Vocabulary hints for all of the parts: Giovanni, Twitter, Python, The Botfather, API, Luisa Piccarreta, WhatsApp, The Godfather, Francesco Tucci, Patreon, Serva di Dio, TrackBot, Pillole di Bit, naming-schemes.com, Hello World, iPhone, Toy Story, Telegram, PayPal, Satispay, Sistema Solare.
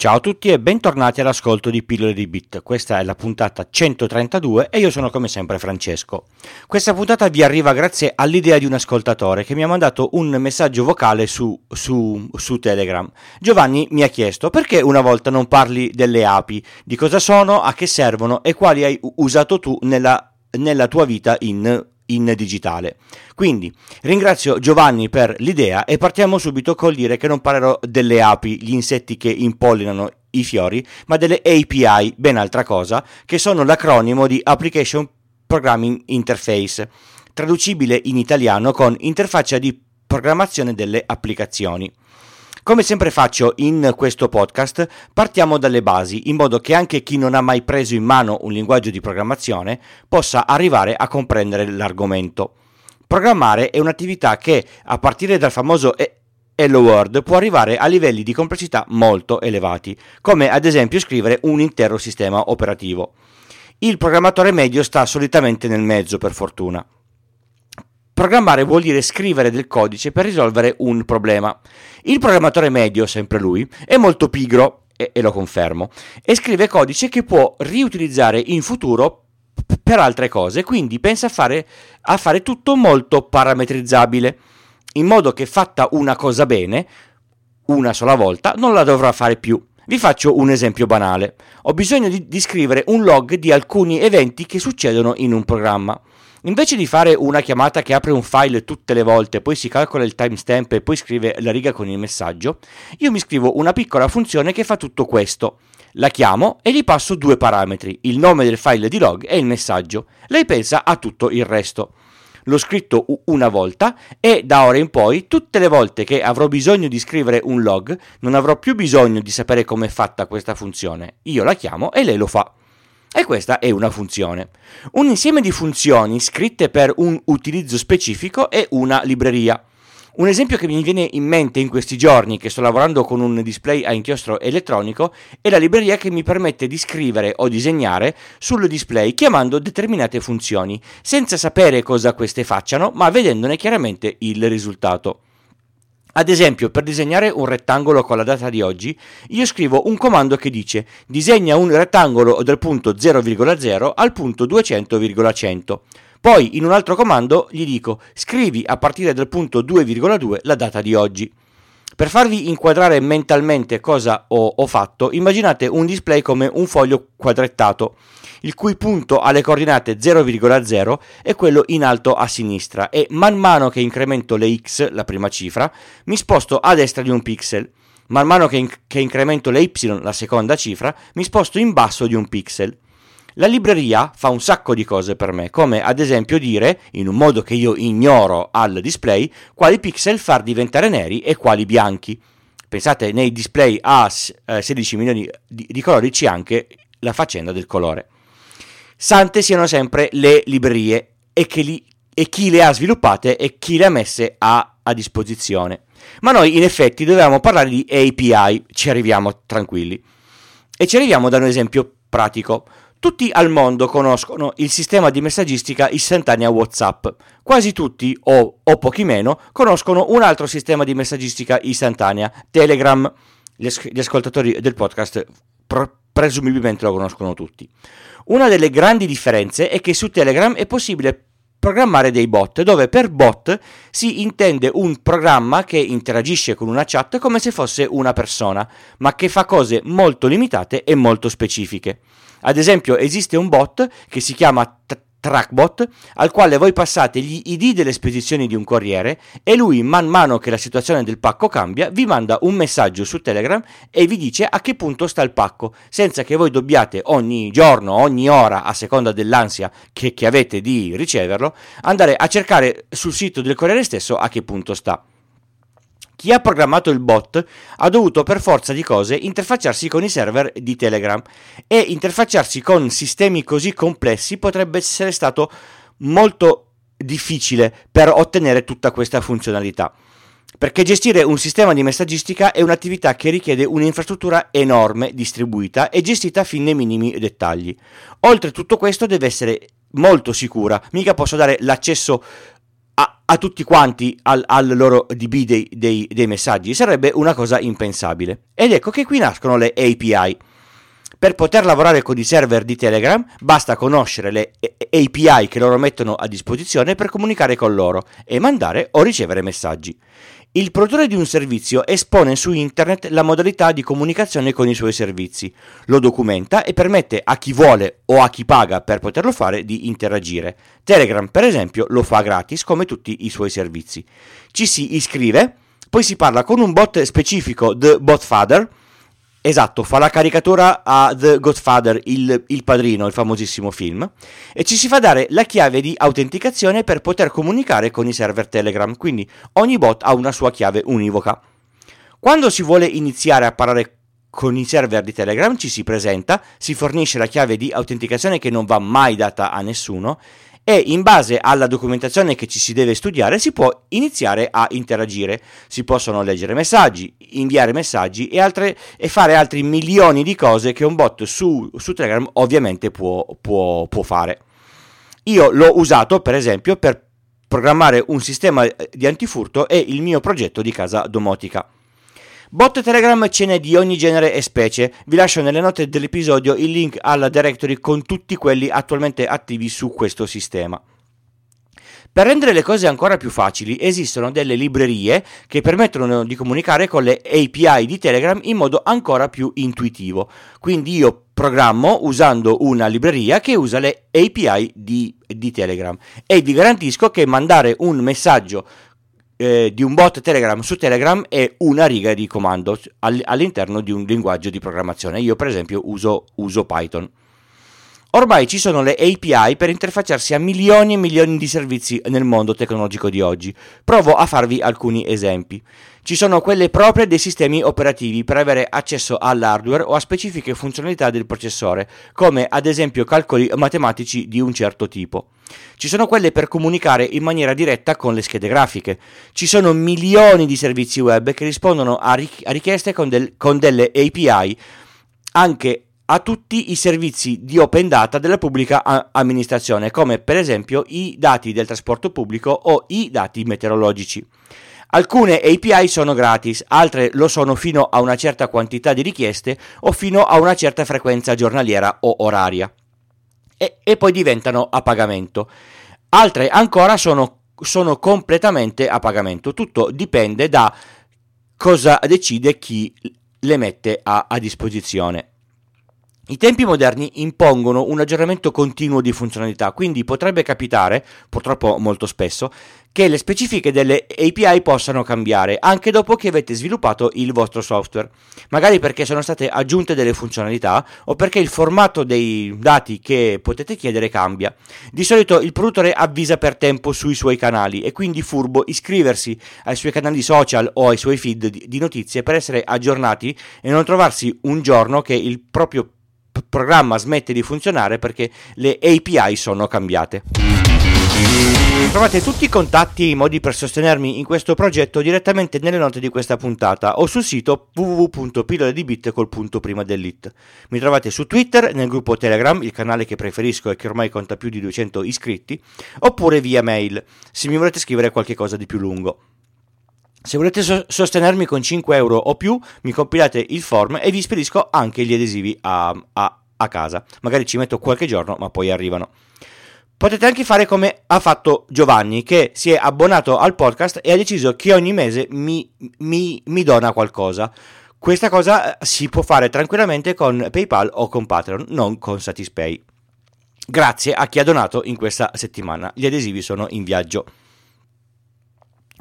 Ciao a tutti e bentornati all'ascolto di Pillole di Bit. Questa è la puntata 132 e io sono come sempre Francesco. Questa puntata vi arriva grazie all'idea di un ascoltatore che mi ha mandato un messaggio vocale su Telegram. Giovanni mi ha chiesto: perché una volta non parli delle API, di cosa sono, a che servono e quali hai usato tu nella tua vita in digitale. Quindi ringrazio Giovanni per l'idea e partiamo subito col dire che non parlerò delle api, gli insetti che impollinano i fiori, ma delle API, ben altra cosa, che sono l'acronimo di Application Programming Interface, traducibile in italiano con interfaccia di programmazione delle applicazioni. Come sempre faccio in questo podcast, partiamo dalle basi, in modo che anche chi non ha mai preso in mano un linguaggio di programmazione possa arrivare a comprendere l'argomento. Programmare è un'attività che, a partire dal famoso Hello World, può arrivare a livelli di complessità molto elevati, come ad esempio scrivere un intero sistema operativo. Il programmatore medio sta solitamente nel mezzo, per fortuna. Programmare vuol dire scrivere del codice per risolvere un problema. Il programmatore medio, sempre lui, è molto pigro, e lo confermo, e scrive codice che può riutilizzare in futuro per altre cose, quindi pensa a fare tutto molto parametrizzabile, in modo che fatta una cosa bene, una sola volta, non la dovrà fare più. Vi faccio un esempio banale. Ho bisogno di scrivere un log di alcuni eventi che succedono in un programma. Invece di fare una chiamata che apre un file tutte le volte, poi si calcola il timestamp e poi scrive la riga con il messaggio, io mi scrivo una piccola funzione che fa tutto questo. La chiamo e gli passo due parametri, il nome del file di log e il messaggio. Lei pensa a tutto il resto. L'ho scritto una volta e da ora in poi, tutte le volte che avrò bisogno di scrivere un log, non avrò più bisogno di sapere com'è fatta questa funzione. Io la chiamo e lei lo fa. E questa è una funzione. Un insieme di funzioni scritte per un utilizzo specifico è una libreria. Un esempio che mi viene in mente in questi giorni, che sto lavorando con un display a inchiostro elettronico, è la libreria che mi permette di scrivere o disegnare sul display chiamando determinate funzioni, senza sapere cosa queste facciano, ma vedendone chiaramente il risultato. Ad esempio, per disegnare un rettangolo con la data di oggi, io scrivo un comando che dice: disegna un rettangolo dal punto 0,0 al punto 200,100. Poi, in un altro comando, gli dico: scrivi a partire dal punto 2,2 la data di oggi. Per farvi inquadrare mentalmente cosa ho fatto, immaginate un display come un foglio quadrettato, il cui punto alle coordinate 0,0 è quello in alto a sinistra e man mano che incremento le x, la prima cifra, mi sposto a destra di un pixel, man mano che incremento le y, la seconda cifra, mi sposto in basso di un pixel. La libreria fa un sacco di cose per me, come ad esempio dire, in un modo che io ignoro al display, quali pixel far diventare neri e quali bianchi. Pensate, nei display a 16 milioni di colori c'è anche la faccenda del colore. Sante siano sempre le librerie e chi le ha sviluppate e chi le ha messe a disposizione. Ma noi in effetti dovevamo parlare di API, ci arriviamo tranquilli. E ci arriviamo da un esempio pratico. Tutti al mondo conoscono il sistema di messaggistica istantanea WhatsApp. Quasi tutti, o pochi meno, conoscono un altro sistema di messaggistica istantanea, Telegram. Gli ascoltatori del podcast presumibilmente lo conoscono tutti. Una delle grandi differenze è che su Telegram è possibile programmare dei bot, dove per bot si intende un programma che interagisce con una chat come se fosse una persona, ma che fa cose molto limitate e molto specifiche. Ad esempio, esiste un bot che si chiama TrackBot, al quale voi passate gli ID delle spedizioni di un corriere e lui, man mano che la situazione del pacco cambia, vi manda un messaggio su Telegram e vi dice a che punto sta il pacco, senza che voi dobbiate ogni giorno, ogni ora, a seconda dell'ansia che avete di riceverlo, andare a cercare sul sito del corriere stesso a che punto sta. Chi ha programmato il bot ha dovuto per forza di cose interfacciarsi con i server di Telegram e interfacciarsi con sistemi così complessi potrebbe essere stato molto difficile per ottenere tutta questa funzionalità. Perché gestire un sistema di messaggistica è un'attività che richiede un'infrastruttura enorme, distribuita e gestita fin nei minimi dettagli. Oltre tutto questo deve essere molto sicura, mica posso dare l'accesso a tutti quanti al loro DB dei messaggi. Sarebbe una cosa impensabile. Ed ecco che qui nascono le API. Per poter lavorare con i server di Telegram basta conoscere le API che loro mettono a disposizione per comunicare con loro e mandare o ricevere messaggi. Il produttore di un servizio espone su internet la modalità di comunicazione con i suoi servizi, lo documenta e permette a chi vuole o a chi paga per poterlo fare di interagire. Telegram, per esempio, lo fa gratis come tutti i suoi servizi. Ci si iscrive, poi si parla con un bot specifico, The Botfather. Esatto, fa la caricatura a The Godfather, il padrino, il famosissimo film, e ci si fa dare la chiave di autenticazione per poter comunicare con i server Telegram, quindi ogni bot ha una sua chiave univoca. Quando si vuole iniziare a parlare con i server di Telegram ci si presenta, si fornisce la chiave di autenticazione che non va mai data a nessuno, e in base alla documentazione che ci si deve studiare si può iniziare a interagire, si possono leggere messaggi, inviare messaggi e fare altri milioni di cose che un bot su Telegram ovviamente può fare. Io l'ho usato per esempio per programmare un sistema di antifurto e il mio progetto di casa domotica. Bot Telegram ce n'è di ogni genere e specie, vi lascio nelle note dell'episodio il link alla directory con tutti quelli attualmente attivi su questo sistema. Per rendere le cose ancora più facili esistono delle librerie che permettono di comunicare con le API di Telegram in modo ancora più intuitivo, quindi io programmo usando una libreria che usa le API di Telegram e vi garantisco che mandare un messaggio di un bot Telegram su Telegram è una riga di comando all'interno di un linguaggio di programmazione. Io per esempio uso Python. Ormai ci sono le API per interfacciarsi a milioni e milioni di servizi nel mondo tecnologico di oggi. Provo a farvi alcuni esempi. Ci sono quelle proprie dei sistemi operativi per avere accesso all'hardware o a specifiche funzionalità del processore, come ad esempio calcoli matematici di un certo tipo. Ci sono quelle per comunicare in maniera diretta con le schede grafiche. Ci sono milioni di servizi web che rispondono a richieste con delle API anche a tutti i servizi di open data della pubblica amministrazione, come per esempio i dati del trasporto pubblico o i dati meteorologici. Alcune API sono gratis, altre lo sono fino a una certa quantità di richieste o fino a una certa frequenza giornaliera o oraria. E poi diventano a pagamento. Altre ancora sono completamente a pagamento. Tutto dipende da cosa decide chi le mette a disposizione. I tempi moderni impongono un aggiornamento continuo di funzionalità, quindi potrebbe capitare, purtroppo molto spesso, che le specifiche delle API possano cambiare anche dopo che avete sviluppato il vostro software, magari perché sono state aggiunte delle funzionalità o perché il formato dei dati che potete chiedere cambia. Di solito il produttore avvisa per tempo sui suoi canali, e quindi furbo iscriversi ai suoi canali social o ai suoi feed di notizie per essere aggiornati e non trovarsi un giorno che il proprio programma smette di funzionare perché le API sono cambiate. Trovate tutti i contatti e i modi per sostenermi in questo progetto direttamente nelle note di questa puntata o sul sito www.pilloledibit.it. Mi trovate su Twitter, nel gruppo Telegram, il canale che preferisco e che ormai conta più di 200 iscritti, oppure via mail se mi volete scrivere qualche cosa di più lungo. Se volete sostenermi con 5 euro o più, mi compilate il form e vi spedisco anche gli adesivi a casa. Magari ci metto qualche giorno, ma poi arrivano. Potete anche fare come ha fatto Giovanni, che si è abbonato al podcast e ha deciso che ogni mese mi dona qualcosa. Questa cosa si può fare tranquillamente con PayPal o con Patreon, non con Satispay. Grazie a chi ha donato in questa settimana. Gli adesivi sono in viaggio.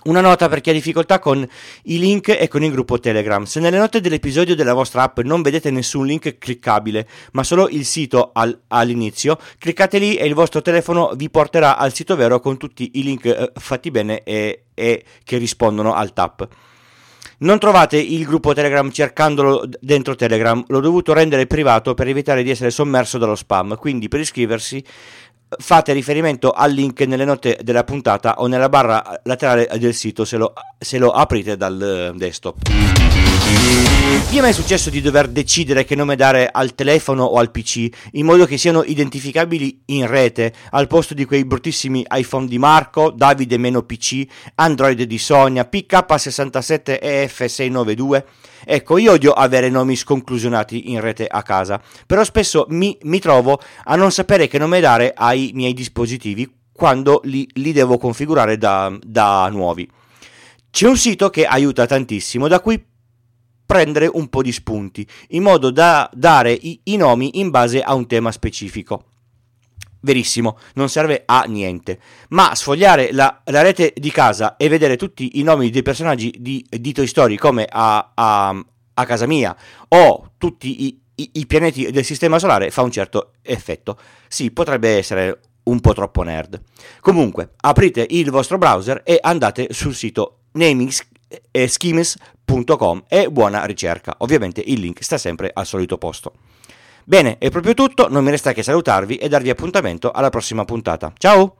Una nota per chi ha difficoltà con i link e con il gruppo Telegram. Se nelle note dell'episodio della vostra app non vedete nessun link cliccabile, ma solo il sito all'inizio, cliccate lì e il vostro telefono vi porterà al sito vero con tutti i link fatti bene e che rispondono al tap. Non trovate il gruppo Telegram cercandolo dentro Telegram, l'ho dovuto rendere privato per evitare di essere sommerso dallo spam, quindi per iscriversi fate riferimento al link nelle note della puntata o nella barra laterale del sito se lo aprite dal desktop. Vi è mai successo di dover decidere che nome dare al telefono o al PC in modo che siano identificabili in rete al posto di quei bruttissimi iPhone di Marco, Davide-PC, Android di Sonia, PK67EF692? Ecco, io odio avere nomi sconclusionati in rete a casa, però spesso mi trovo a non sapere che nome dare ai miei dispositivi quando li devo configurare da nuovi. C'è un sito che aiuta tantissimo, da cui prendere un po' di spunti, in modo da dare i nomi in base a un tema specifico. Verissimo, non serve a niente, ma sfogliare la rete di casa e vedere tutti i nomi dei personaggi di Toy Story come a casa mia, o tutti i pianeti del Sistema Solare, fa un certo effetto. Sì, potrebbe essere un po' troppo nerd. Comunque, aprite il vostro browser e andate sul sito naming-schemes.com e buona ricerca. Ovviamente il link sta sempre al solito posto. Bene, è proprio tutto, non mi resta che salutarvi e darvi appuntamento alla prossima puntata. Ciao!